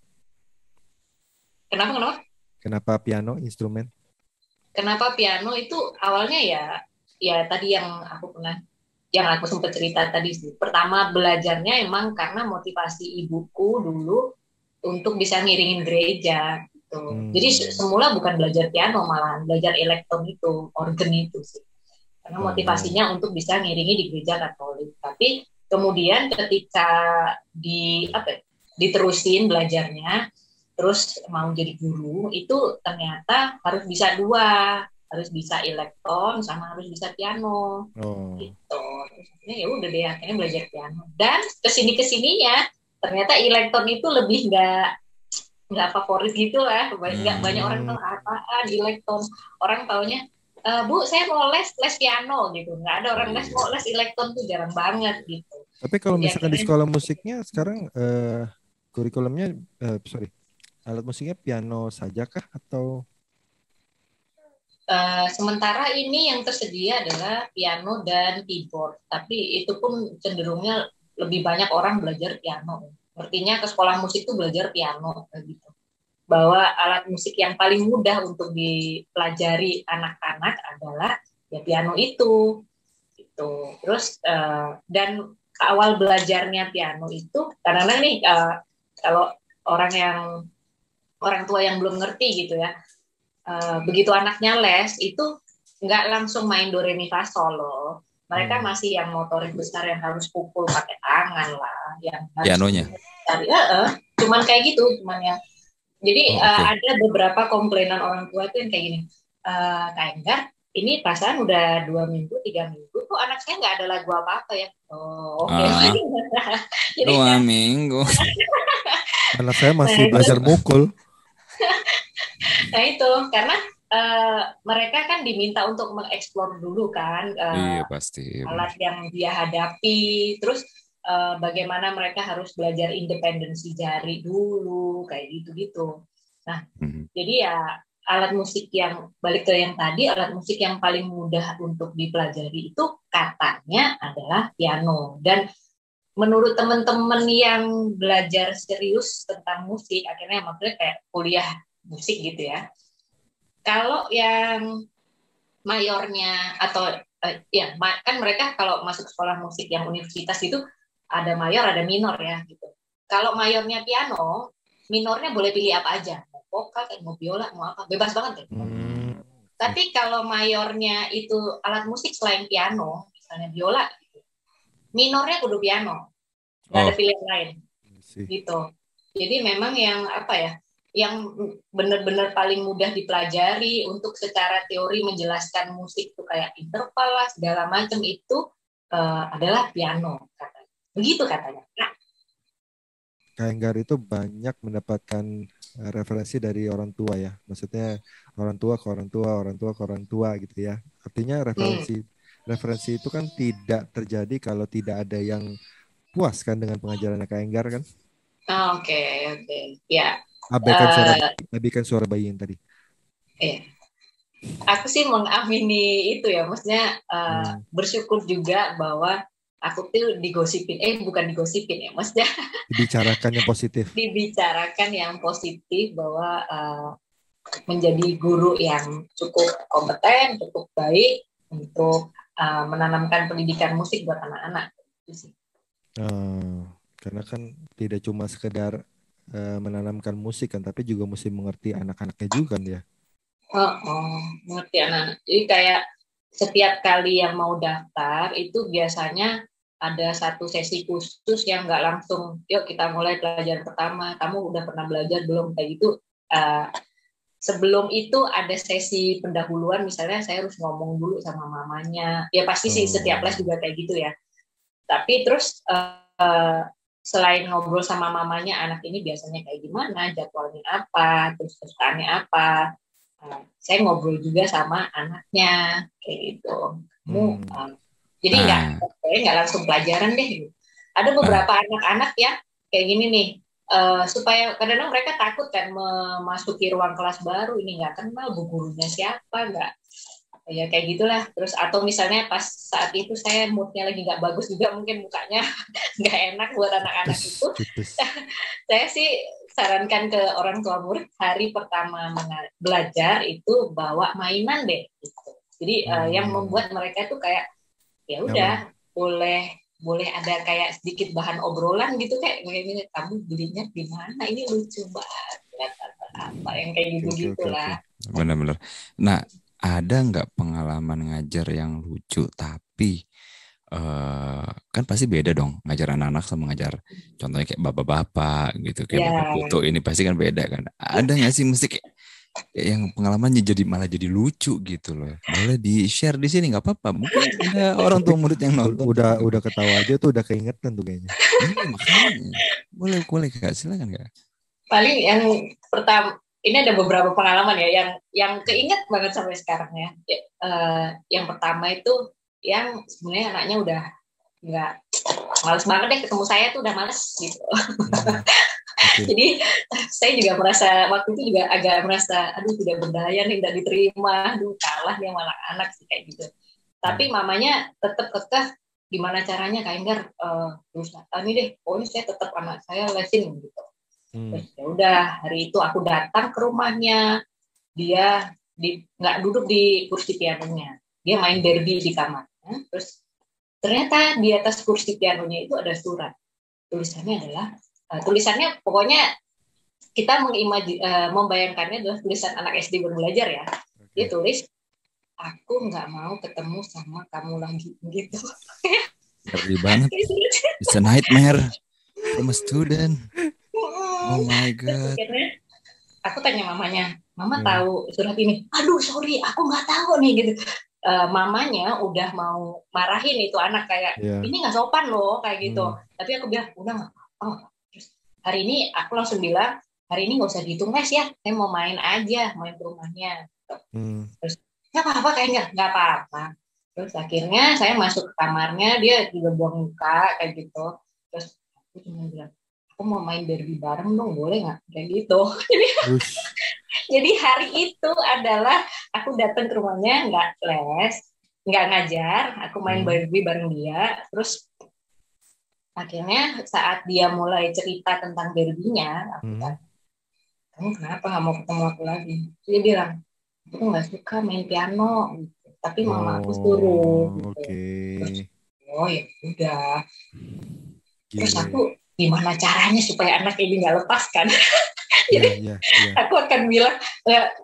Kenapa? Kenapa piano instrumen? Kenapa piano itu awalnya ya tadi yang aku sempat cerita tadi sih. Pertama belajarnya emang karena motivasi ibuku dulu untuk bisa ngiringin gereja gitu. Jadi semula bukan belajar piano, malah belajar elektron itu, organ itu sih. Karena motivasinya untuk bisa ngiringi di gereja Katolik. Tapi kemudian ketika diterusin belajarnya, terus mau jadi guru, itu ternyata harus bisa dua. Harus bisa elektron sama harus bisa piano gitu. Terusnya ya udah deh akhirnya belajar piano dan kesininya ternyata elektron itu lebih nggak favorit gitu lah, nggak banyak orang tahu apaan elektron. Orang taunya Bu saya mau les piano gitu, nggak ada orang les mau les elektron tuh jarang banget gitu. Tapi kalau misalkan di sekolah musiknya sekarang kurikulumnya alat musiknya piano saja kah atau? Sementara ini yang tersedia adalah piano dan keyboard, tapi itu pun cenderungnya lebih banyak orang belajar piano. Artinya ke sekolah musik itu belajar piano gitu. Bahwa alat musik yang paling mudah untuk dipelajari anak-anak adalah ya piano itu. Gitu. Terus dan awal belajarnya piano itu kadang-kadang nih kalau orang tua yang belum ngerti gitu ya. Begitu anaknya les itu nggak langsung main do re mi fa sol loh, mereka masih yang motorik besar yang harus pukul pakai tangan lah, yang pianonya cuman kayak gitu cuman ya. Jadi ada beberapa komplainan orang tua tuh yang kayak gini, Kak Enggar ini perasaan udah 2 minggu 3 minggu tuh anak saya nggak ada lagu apa ya. Oke. Jadi 2 minggu anak saya masih belajar mukul. Nah itu karena mereka kan diminta untuk mengeksplor dulu kan iya, pasti. Alat yang dia hadapi, terus bagaimana mereka harus belajar independensi jari dulu kayak gitu. Nah jadi ya alat musik yang balik ke yang tadi, alat musik yang paling mudah untuk dipelajari itu katanya adalah piano dan menurut teman-teman yang belajar serius tentang musik, akhirnya maksudnya kayak kuliah musik gitu ya. Kalau yang mayornya atau ya kan mereka kalau masuk sekolah musik yang universitas itu ada mayor ada minor ya gitu. Kalau mayornya piano, minornya boleh pilih apa aja, mau vokal, mau biola, mau apa, bebas banget. Ya. Tapi kalau mayornya itu alat musik selain piano, misalnya biola, minornya kudu piano, nggak ada pilihan lain, gitu. Jadi memang yang apa ya, yang benar-benar paling mudah dipelajari untuk secara teori menjelaskan musik itu kayak interval lah segala macam itu adalah piano, katanya. Begitu katanya. Nah. Kak Enggar itu banyak mendapatkan referensi dari orang tua ya, maksudnya orang tua ke orang tua, orang tua ke orang tua gitu ya. Artinya referensi. Referensi itu kan tidak terjadi kalau tidak ada yang puas kan dengan pengajaran Kak Enggar kan? Oke. Ya. Abaikan suara bayi yang tadi. Iya. Aku sih mengamini itu ya, maksudnya bersyukur juga bahwa aku tuh bukan digosipin ya, maksudnya. Dibicarakan yang positif. Dibicarakan yang positif bahwa menjadi guru yang cukup kompeten, cukup baik untuk menanamkan pendidikan musik buat anak-anak. Karena kan tidak cuma sekedar menanamkan musik kan, tapi juga mesti mengerti anak-anaknya juga kan ya. Mengerti anak. Jadi kayak setiap kali yang mau daftar itu biasanya ada satu sesi khusus yang nggak langsung, yuk kita mulai pelajaran pertama. Kamu udah pernah belajar belum kayak gitu? Sebelum itu ada sesi pendahuluan, misalnya saya harus ngomong dulu sama mamanya. Ya pasti sih setiap les juga kayak gitu ya. Tapi terus selain ngobrol sama mamanya, anak ini biasanya kayak gimana, jadwalnya apa, terus kesukaannya apa. Saya ngobrol juga sama anaknya, kayak gitu. Jadi nggak langsung pelajaran deh. Ada beberapa anak-anak ya kayak gini nih. Supaya kadang-kadang mereka takut kan memasuki ruang kelas baru, ini nggak kenal bu gurunya siapa, nggak ya kayak gitulah. Terus atau misalnya pas saat itu saya moodnya lagi nggak bagus juga, mungkin mukanya nggak enak buat anak-anak itu. Saya sih sarankan ke orang tua murid hari pertama belajar itu bawa mainan deh gitu. Jadi yang membuat mereka tuh kayak ya udah boleh ada kayak sedikit bahan obrolan gitu, kayak begini, kamu belinya di mana, ini lucu banget apa yang kayak gitu lah. Benar-benar. Nah, ada nggak pengalaman ngajar yang lucu tapi kan pasti beda dong ngajar anak-anak sama ngajar contohnya kayak bapak-bapak gitu, kayak bapak-bapak ini pasti kan beda kan. Ada nggak sih mesti kayak yang pengalamannya jadi malah jadi lucu gitu loh. Boleh di-share di sini enggak apa-apa. Mungkin ada orang tua murid yang nonton udah ketawa aja tuh udah keingetan tuh kayaknya. Makanya. Boleh Kak, silakan Kak. Paling yang pertama ini ada beberapa pengalaman ya yang keinget banget sampai sekarang ya. Yang pertama itu yang sebenarnya anaknya udah enggak malas banget deh ketemu saya tuh udah malas gitu. Okay. Jadi saya juga merasa waktu itu juga agak merasa aduh tidak berdaya nih, tidak diterima, aduh kalah nih sama anak-anak sih kayak gitu. Tapi mamanya tetap kekeh gimana caranya Kak Enggar terus ini deh pokoknya saya tetap anak saya lesin gitu. Terus ya udah hari itu aku datang ke rumahnya, dia nggak duduk di kursi pianonya, dia main Barbie di kamarnya. Terus ternyata di atas kursi pianonya itu ada surat, tulisannya adalah tulisannya pokoknya kita membayangkannya adalah tulisan anak SD baru belajar ya. Dia tulis, aku nggak mau ketemu sama kamu lagi gitu. Ngeri banget. It's a nightmare from a student. Oh my god. Aku tanya mamanya, mama tahu surat ini? Aduh sorry, aku nggak tahu nih gitu. Mamanya udah mau marahin itu anak kayak ini nggak sopan loh kayak gitu. Tapi aku bilang udah nggak apa-apa. Hari ini aku langsung bilang, hari ini gak usah dihitung les ya, saya mau main aja, main ke rumahnya. Terus, gak apa-apa kayaknya, gak apa-apa. Terus akhirnya saya masuk ke kamarnya, dia juga buang muka, kayak gitu. Terus aku cuma bilang, aku mau main derby bareng dong, boleh gak? Kayak gitu. Jadi hari itu adalah, aku datang ke rumahnya, gak les, gak ngajar, aku main derby bareng dia, terus Akhirnya saat dia mulai cerita tentang derbynya, aku kan, kamu kenapa nggak mau ketemu aku lagi? Dia bilang, aku tuh nggak suka main piano, gitu. Tapi mama aku suruh. Gitu. Okay. Terus, oh ya udah. Terus aku gimana caranya supaya anak ini nggak lepas kan? Jadi aku akan bilang,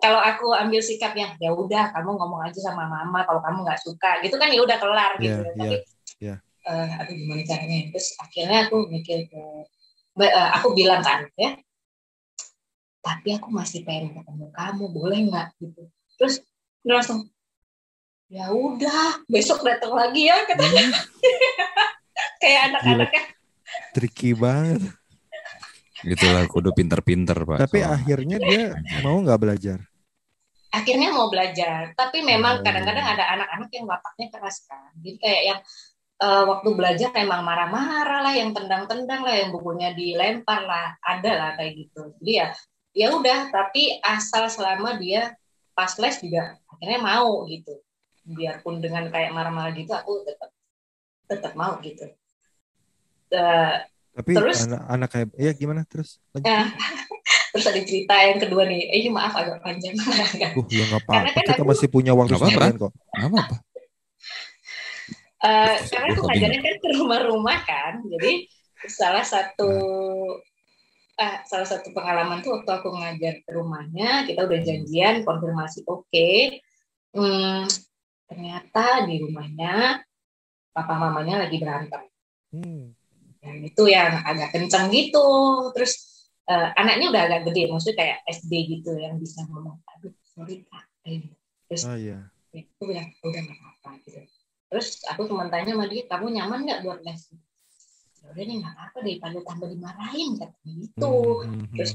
kalau aku ambil sikap yang ya udah kamu ngomong aja sama mama kalau kamu nggak suka, gitu kan ya udah kelar gitu. Tapi aduh gimana caranya? Terus akhirnya aku mikir ke, aku bilang ke anak ya, tapi aku masih pengen ketemu kamu, boleh nggak gitu? Terus dia langsung, ya udah besok datang lagi ya katanya. Kayak anak-anaknya. Tricky banget. Gitulah kudu pinter-pinter Pak. Tapi akhirnya dia mau nggak belajar? Akhirnya mau belajar, tapi memang kadang-kadang ada anak-anak yang wataknya keras kan. Jadi kayak yang waktu belajar memang marah-marah lah, yang tendang-tendang lah, yang bukunya dilempar lah, ada lah kayak gitu. Jadi ya udah, tapi asal selama dia pas les juga akhirnya mau gitu. Biarpun dengan kayak marah-marah gitu, aku tetap mau gitu. Tapi terus, anak kayak ya gimana terus? Terus ada cerita yang kedua nih. Ini maaf agak panjang. Ya nggak apa-apa. Kita masih punya waktu sendirian kok. Nggak apa-apa. Karena aku ngajarnya kan ke rumah-rumah kan. Jadi salah satu pengalaman tuh waktu aku ngajar ke rumahnya, kita udah janjian konfirmasi oke. Ternyata di rumahnya papa mamanya lagi berantem. Dan itu yang agak kenceng gitu. Terus anaknya udah agak gede, maksudnya kayak SD gitu yang bisa ngomong, aduh sorry kak. Terus aku bilang udah nggak apa-apa gitu. Terus aku cuma tanya sama dia, kamu nyaman nggak buat les? Udah nih nggak apa-apa daripada tambah dimarahin katanya gitu. Terus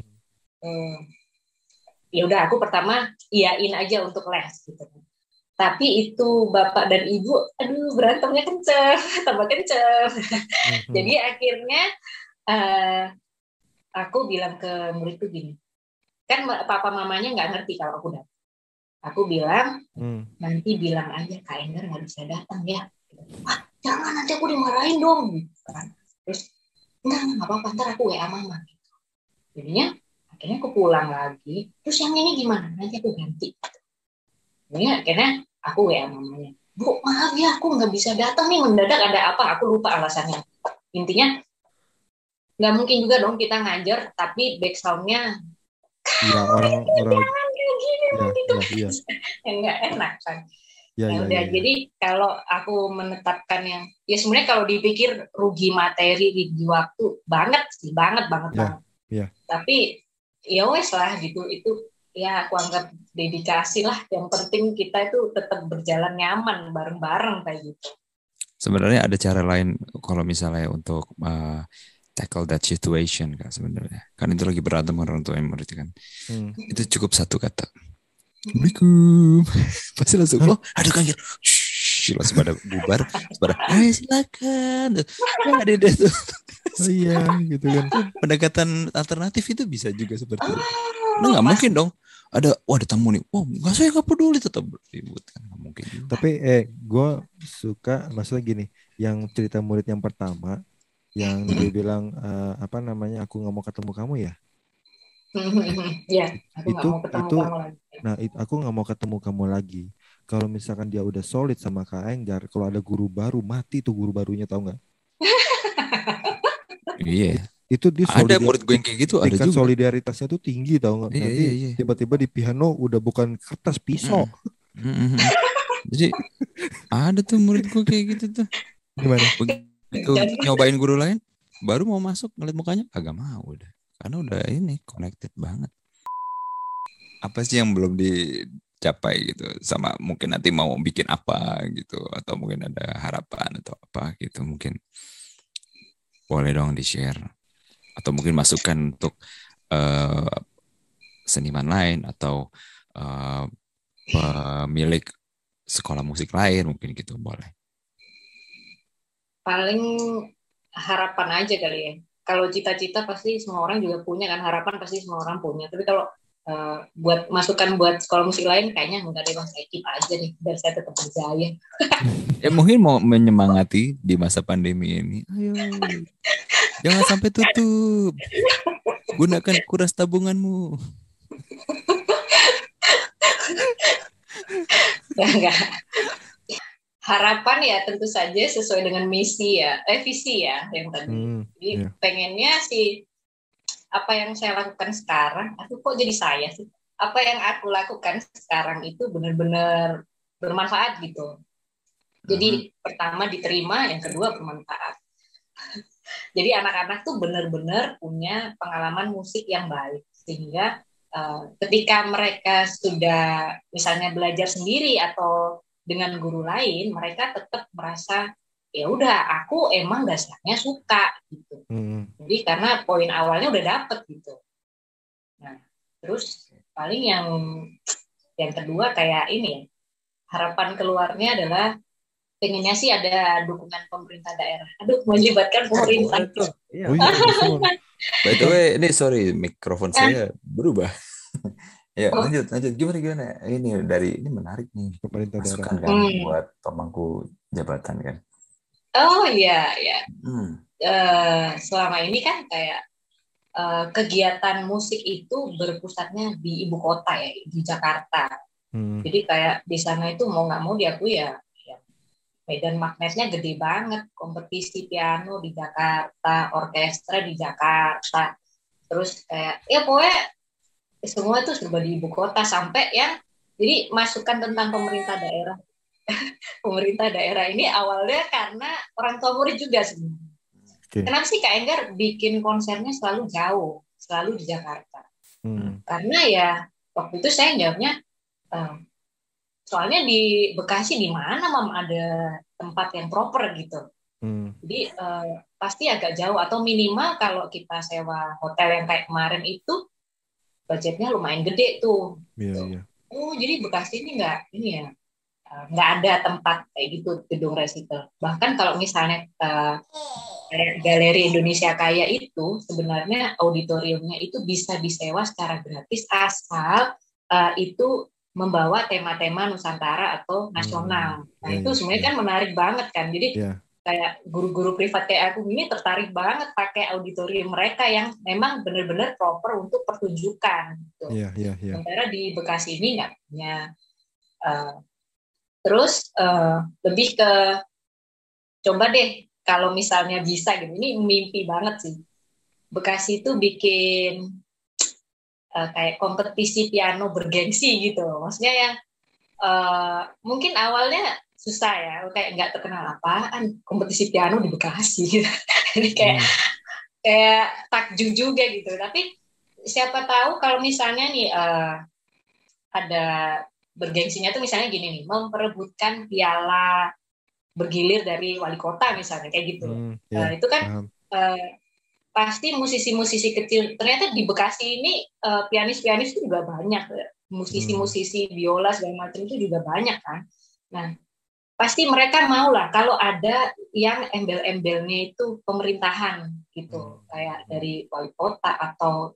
ya udah aku pertama iyain aja untuk les gitu. Tapi itu bapak dan ibu, aduh berantemnya tambah kenceng. Jadi akhirnya aku bilang ke muridku gini, kan papa mamanya nggak ngerti kalau aku datang. Aku bilang, nanti bilang aja Kak Enggar nggak bisa datang ya. Wah, jangan nanti aku dimarahin dong. Terus, nggak apa-apa, ntar aku WA mama. Jadinya akhirnya aku pulang lagi. Terus yang ini gimana? Nanti aku ganti. Karena aku WA mamanya, Bu maaf ya aku nggak bisa datang nih mendadak ada apa, aku lupa alasannya. Intinya nggak mungkin juga dong kita ngajar tapi backsoundnya jangan kayak gini gitu, nggak enak kan. Jadi kalau aku menetapkan yang ya sebenarnya kalau dipikir rugi materi rugi waktu banget. Tapi ya wes lah gitu itu. Ya, aku anggap dedikasi lah. Yang penting kita itu tetap berjalan nyaman bareng-bareng kayak gitu. Sebenarnya ada cara lain kalau misalnya untuk tackle that situation Kak sebenarnya. Kan itu lagi berantem orang tua murid kan. Itu cukup satu kata. Assalamualaikum. Pasti langsung loh. Aduh kaget. Langsung pada bubar. Ayo silakan. Ada dia tuh. Iya gitu kan. Pendekatan alternatif itu bisa juga seperti itu. Nah, nggak mungkin dong ada tamu nih, nggak saya nggak peduli tetap ribut kan nggak mungkin. Tapi gue suka maksudnya gini, yang cerita murid yang pertama yang dia bilang aku nggak mau ketemu kamu ya. Aku nggak mau ketemu kamu lagi. Kalau misalkan dia udah solid sama Kak Enggar, kalau ada guru baru mati tuh guru barunya tau nggak? Iya. Itu dia ada murid gue yang kayak gitu ada juga. Tingkat solidaritasnya tuh tinggi tau nggak? Nanti tiba-tiba di piano udah bukan kertas pisau. Jadi ada tuh murid gue kayak gitu tuh. Gimana? Begitu nyobain guru lain, baru mau masuk ngeliat mukanya agak mau udah. Karena udah ini connected banget. Apa sih yang belum dicapai gitu? Sama mungkin nanti mau bikin apa gitu? Atau mungkin ada harapan atau apa gitu mungkin? Boleh dong di share. Atau mungkin masukan untuk seniman lain atau pemilik sekolah musik lain mungkin gitu boleh. Paling harapan aja kali ya. Kalau cita-cita pasti semua orang juga punya kan, harapan pasti semua orang punya. Tapi kalau buat masukan buat sekolah musik lain kayaknya enggak deh bang, saya keep aja deh biar saya tetap berjaya. Ya mungkin mau menyemangati di masa pandemi ini, ayo jangan sampai tutup, gunakan kuras tabunganmu. Enggak. Harapan ya tentu saja sesuai dengan misi ya, visi ya yang tadi. Jadi pengennya sih apa yang saya lakukan sekarang, aku kok jadi saya sih, apa yang aku lakukan sekarang itu benar-benar bermanfaat gitu. Jadi pertama diterima, yang kedua bermanfaat. Jadi anak-anak tuh benar-benar punya pengalaman musik yang baik, sehingga ketika mereka sudah misalnya belajar sendiri atau dengan guru lain, mereka tetap merasa ya udah aku emang dasarnya suka gitu. Jadi karena poin awalnya udah dapet gitu. Nah, terus paling yang kedua kayak ini, harapan keluarnya adalah pengennya sih ada dukungan pemerintah daerah. Aduh, melibatkan pemerintah. Oh, iya. By the way, ini sorry mikrofon saya berubah. Ya lanjut gimana ini dari ini menarik nih pemerintah daerah kan buat pemangku jabatan kan. Oh iya ya. Selama ini kan kayak kegiatan musik itu berpusatnya di ibu kota ya, di Jakarta. Jadi kayak di sana itu mau nggak mau diakui ya medan magnetnya gede banget, kompetisi piano di Jakarta, orkestra di Jakarta, terus kayak ya pokoknya semua itu serba di ibu kota sampai ya. Jadi masukan tentang pemerintah daerah. Pemerintah daerah ini awalnya karena orang tua murid juga sebenarnya. Okay. Kenapa sih Kak Enggar bikin konsernya selalu jauh, selalu di Jakarta? Karena ya waktu itu saya jawabnya, soalnya di Bekasi di mana Mam ada tempat yang proper gitu. Jadi pasti agak jauh, atau minimal kalau kita sewa hotel yang kayak kemarin itu budgetnya lumayan gede tuh. Yeah. Oh jadi Bekasi ini nggak ini ya, nggak ada tempat kayak gitu gedung resital. Bahkan kalau misalnya Galeri Indonesia Kaya itu sebenarnya auditoriumnya itu bisa disewa secara gratis asal itu membawa tema-tema Nusantara atau nasional. Nah itu sebenarnya kan menarik banget kan. Jadi kayak guru-guru privat kayak aku ini tertarik banget pakai auditorium mereka yang memang benar-benar proper untuk pertunjukan. Gitu. Yeah. Sementara di Bekasi ini nggak punya. Terus lebih ke coba deh kalau misalnya bisa gitu, ini mimpi banget sih. Bekasi itu bikin kayak kompetisi piano bergengsi gitu. Maksudnya yang mungkin awalnya susah ya, kayak nggak terkenal apaan kompetisi piano di Bekasi. Gitu. Jadi kayak takjub juga gitu. Tapi siapa tahu kalau misalnya nih ada bergengsinya tuh misalnya gini nih, memperebutkan piala bergilir dari wali kota misalnya kayak gitu. Itu kan pasti musisi-musisi kecil. Ternyata di Bekasi ini pianis-pianis itu juga banyak, musisi-musisi biola segala macam itu juga banyak kan. Nah pasti mereka mau lah kalau ada yang embel-embelnya itu pemerintahan gitu, kayak dari wali kota atau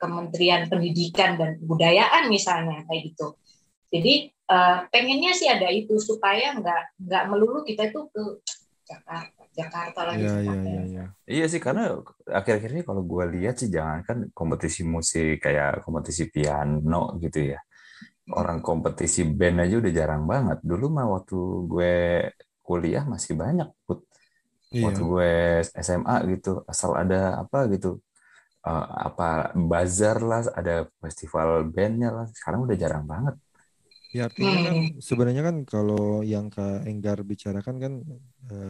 Kementerian Pendidikan dan Kebudayaan misalnya kayak gitu. Jadi pengennya sih ada itu supaya nggak melulu kita itu ke Jakarta lagi. Iya. Iya sih, karena akhir-akhir ini kalau gue lihat sih jangankan kompetisi musik kayak kompetisi piano gitu ya, orang kompetisi band aja udah jarang banget. Dulu mah waktu gue kuliah masih banyak put. Waktu gue SMA gitu asal ada apa gitu. Apa bazar lah, ada festival bandnya lah, sekarang udah jarang banget. Ya artinya kan sebenarnya kan kalau yang Kak Enggar bicarakan kan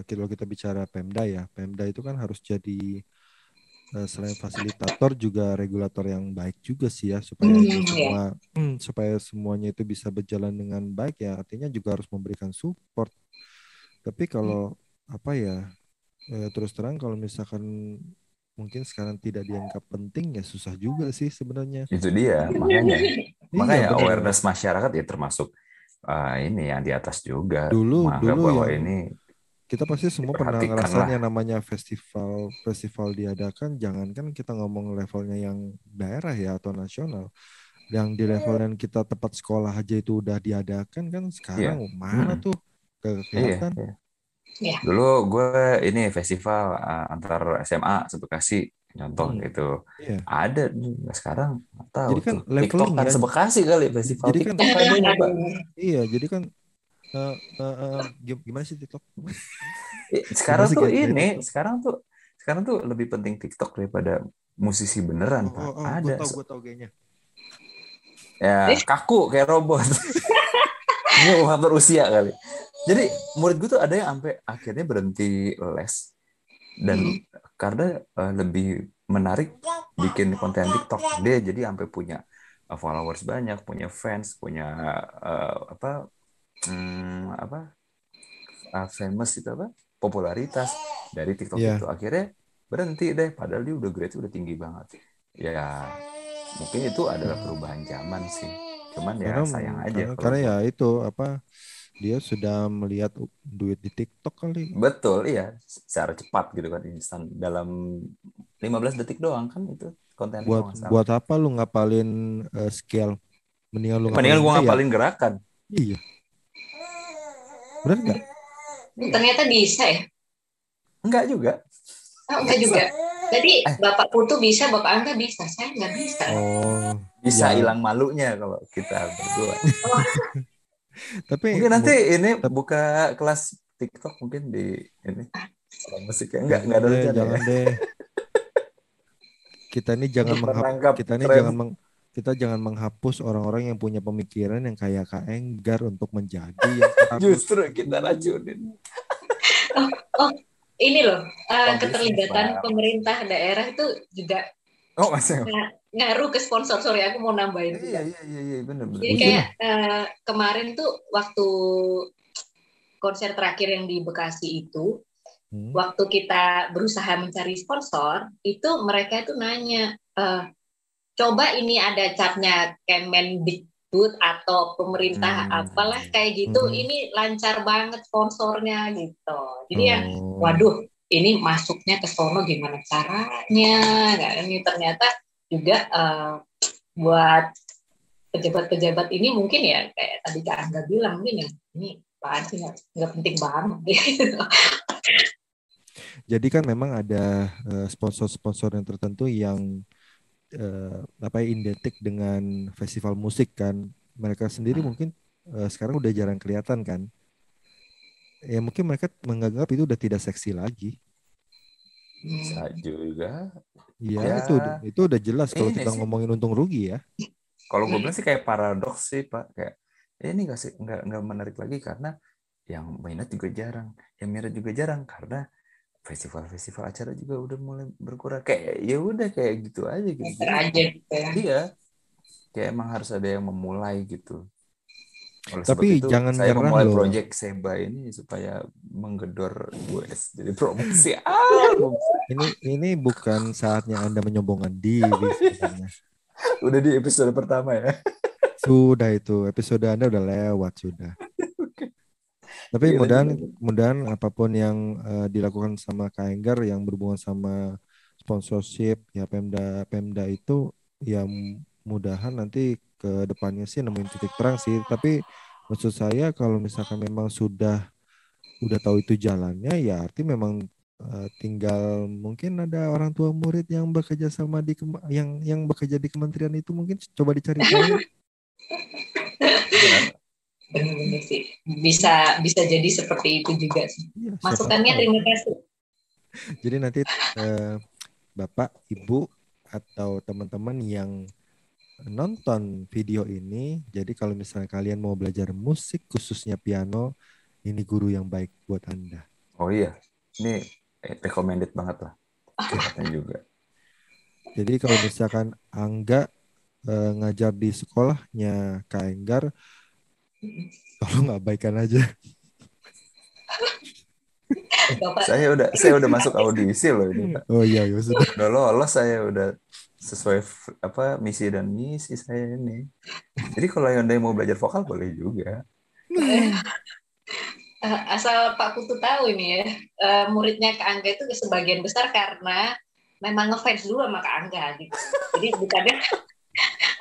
kalau kita bicara Pemda ya, Pemda itu kan harus jadi selain fasilitator juga regulator yang baik juga sih ya, supaya supaya semuanya itu bisa berjalan dengan baik ya, artinya juga harus memberikan support. Tapi kalau terus terang kalau misalkan mungkin sekarang tidak dianggap penting ya, susah juga sih sebenarnya. Itu dia makanya awareness masyarakat ya termasuk ini yang di atas juga dulu menganggap bahwa ini Kita pasti semua pernah ngerasain yang namanya festival diadakan, jangankan kita ngomong levelnya yang daerah ya atau nasional, yang di level yang kita tempat sekolah aja itu udah diadakan kan sekarang mana tuh kelihatan. Dulu gue ini festival antar SMA Bekasi contoh gitu. Ada sekarang tahu. Jadi kan leveling kan Bekasi kali festival. Jadi kan ada Pak. Iya, jadi kan gimana sih TikTok? Sekarang tuh ini, sekarang tuh lebih penting TikTok daripada musisi beneran, Pak. Ada. Gua tahu gayanya. Ya, kaku kayak robot. Ini faktor usia kali. Jadi murid gue tuh ada yang sampai akhirnya berhenti les dan karena lebih menarik bikin konten TikTok dia, jadi sampai punya followers banyak, punya fans, punya famous itu apa? Popularitas dari TikTok itu. Akhirnya berhenti deh, padahal dia udah grade udah tinggi banget. Ya mungkin itu adalah perubahan zaman sih. Cuman karena, ya sayang aja. Karena ya itu apa? Dia sudah melihat duit di TikTok kali. Betul, iya. Secara cepat gitu kan, instan dalam 15 detik doang kan itu konten. Buat apa lu ngapalin scale? Mendingan gua ngapalin gerakan. Iya. Benar nggak? Ternyata bisa ya? Enggak juga. Enggak juga. Jadi Bapak Putu bisa, Bapak Angga bisa, saya nggak bisa. Oh, bisa hilang malunya kalau kita berdua. Tapi mungkin nanti ini buka kelas TikTok mungkin di ini musik ya. Enggak ada rencana. Jangan deh. Kita jangan menghapus orang-orang yang punya pemikiran yang kayak Kak Enggar untuk menjadi yang justru kita racunin. Ini loh, keterlibatan pemerintah daerah itu juga ngaruh ke sponsor. Sorry, aku mau nambahin. Iya, benar. Jadi kayak kemarin tuh waktu konser terakhir yang di Bekasi itu, waktu kita berusaha mencari sponsor, itu mereka itu nanya, coba ini ada capnya Kemendikbud atau pemerintah apalah kayak gitu, ini lancar banget sponsornya gitu. Jadi ya waduh, ini masuknya ke sono gimana caranya? Ini ternyata juga buat pejabat-pejabat ini mungkin ya kayak tadi Kak Angga bilang, mungkin ya ini pasti nggak penting banget gitu. Jadi kan memang ada sponsor-sponsor yang tertentu yang identik dengan festival musik kan, mereka sendiri mungkin sekarang udah jarang kelihatan kan, ya mungkin mereka menganggap itu udah tidak seksi lagi. Bisa juga ya. Itu udah jelas kalau kita ngomongin untung rugi ya. Kalau gue bilang sih kayak paradoks sih Pak, kayak ini nggak menarik lagi karena yang minat juga jarang, yang minat juga jarang karena festival acara juga udah mulai berkurang, kayak ya udah kayak gitu aja gitu. Iya, kayak emang harus ada yang memulai gitu. Oleh tapi itu, jangan saya memulai project Seba ini supaya menggedor US jadi promosi. Ini bukan saatnya Anda menyombongkan diri sebenarnya. Udah di episode pertama ya. Sudah itu episode Anda udah lewat sudah. Tapi mudah-mudahan apapun yang dilakukan sama Kak Enggar yang berhubungan sama sponsorship ya Pemda itu ya mudahan nanti ke depannya sih nemuin titik terang sih. Tapi maksud saya kalau misalkan memang udah tahu itu jalannya ya artinya memang tinggal mungkin ada orang tua murid yang bekerja sama di yang bekerja di kementerian itu mungkin coba dicari tahu. Benar-benar sih bisa jadi seperti itu juga sih ya, masukannya terima kasih. Jadi nanti Bapak, Ibu atau teman-teman yang nonton video ini, jadi kalau misalnya kalian mau belajar musik khususnya piano, ini guru yang baik buat Anda. Oh iya, ini recommended banget lah juga. Jadi kalau misalkan Angga ngajar di sekolahnya Kak Enggar, tolong abaikan aja. Bapak. Saya udah masuk audisi loh ini Pak. Oh iya, sudah. Udah lolos, saya udah sesuai misi dan misi saya ini. Jadi kalau yang mau belajar vokal boleh juga. Asal Pak Kutu tahu ini ya, muridnya Kak Angga itu sebagian besar karena memang ngefans dulu sama Kak Angga gitu. Jadi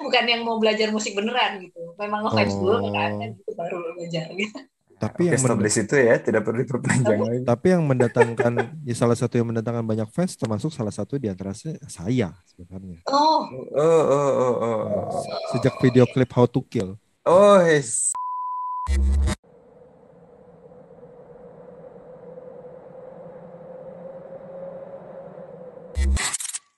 bukan yang mau belajar musik beneran gitu. Memang ngefans dulu sama Kak Angga gitu, baru belajar gitu. Tapi yang di situ ya tidak perlu diperpanjang lagi. Tapi yang mendatangkan ya salah satu yang mendatangkan banyak fans termasuk salah satu di antara saya sebenarnya. Sejak video klip How to Kill. Oh, yes.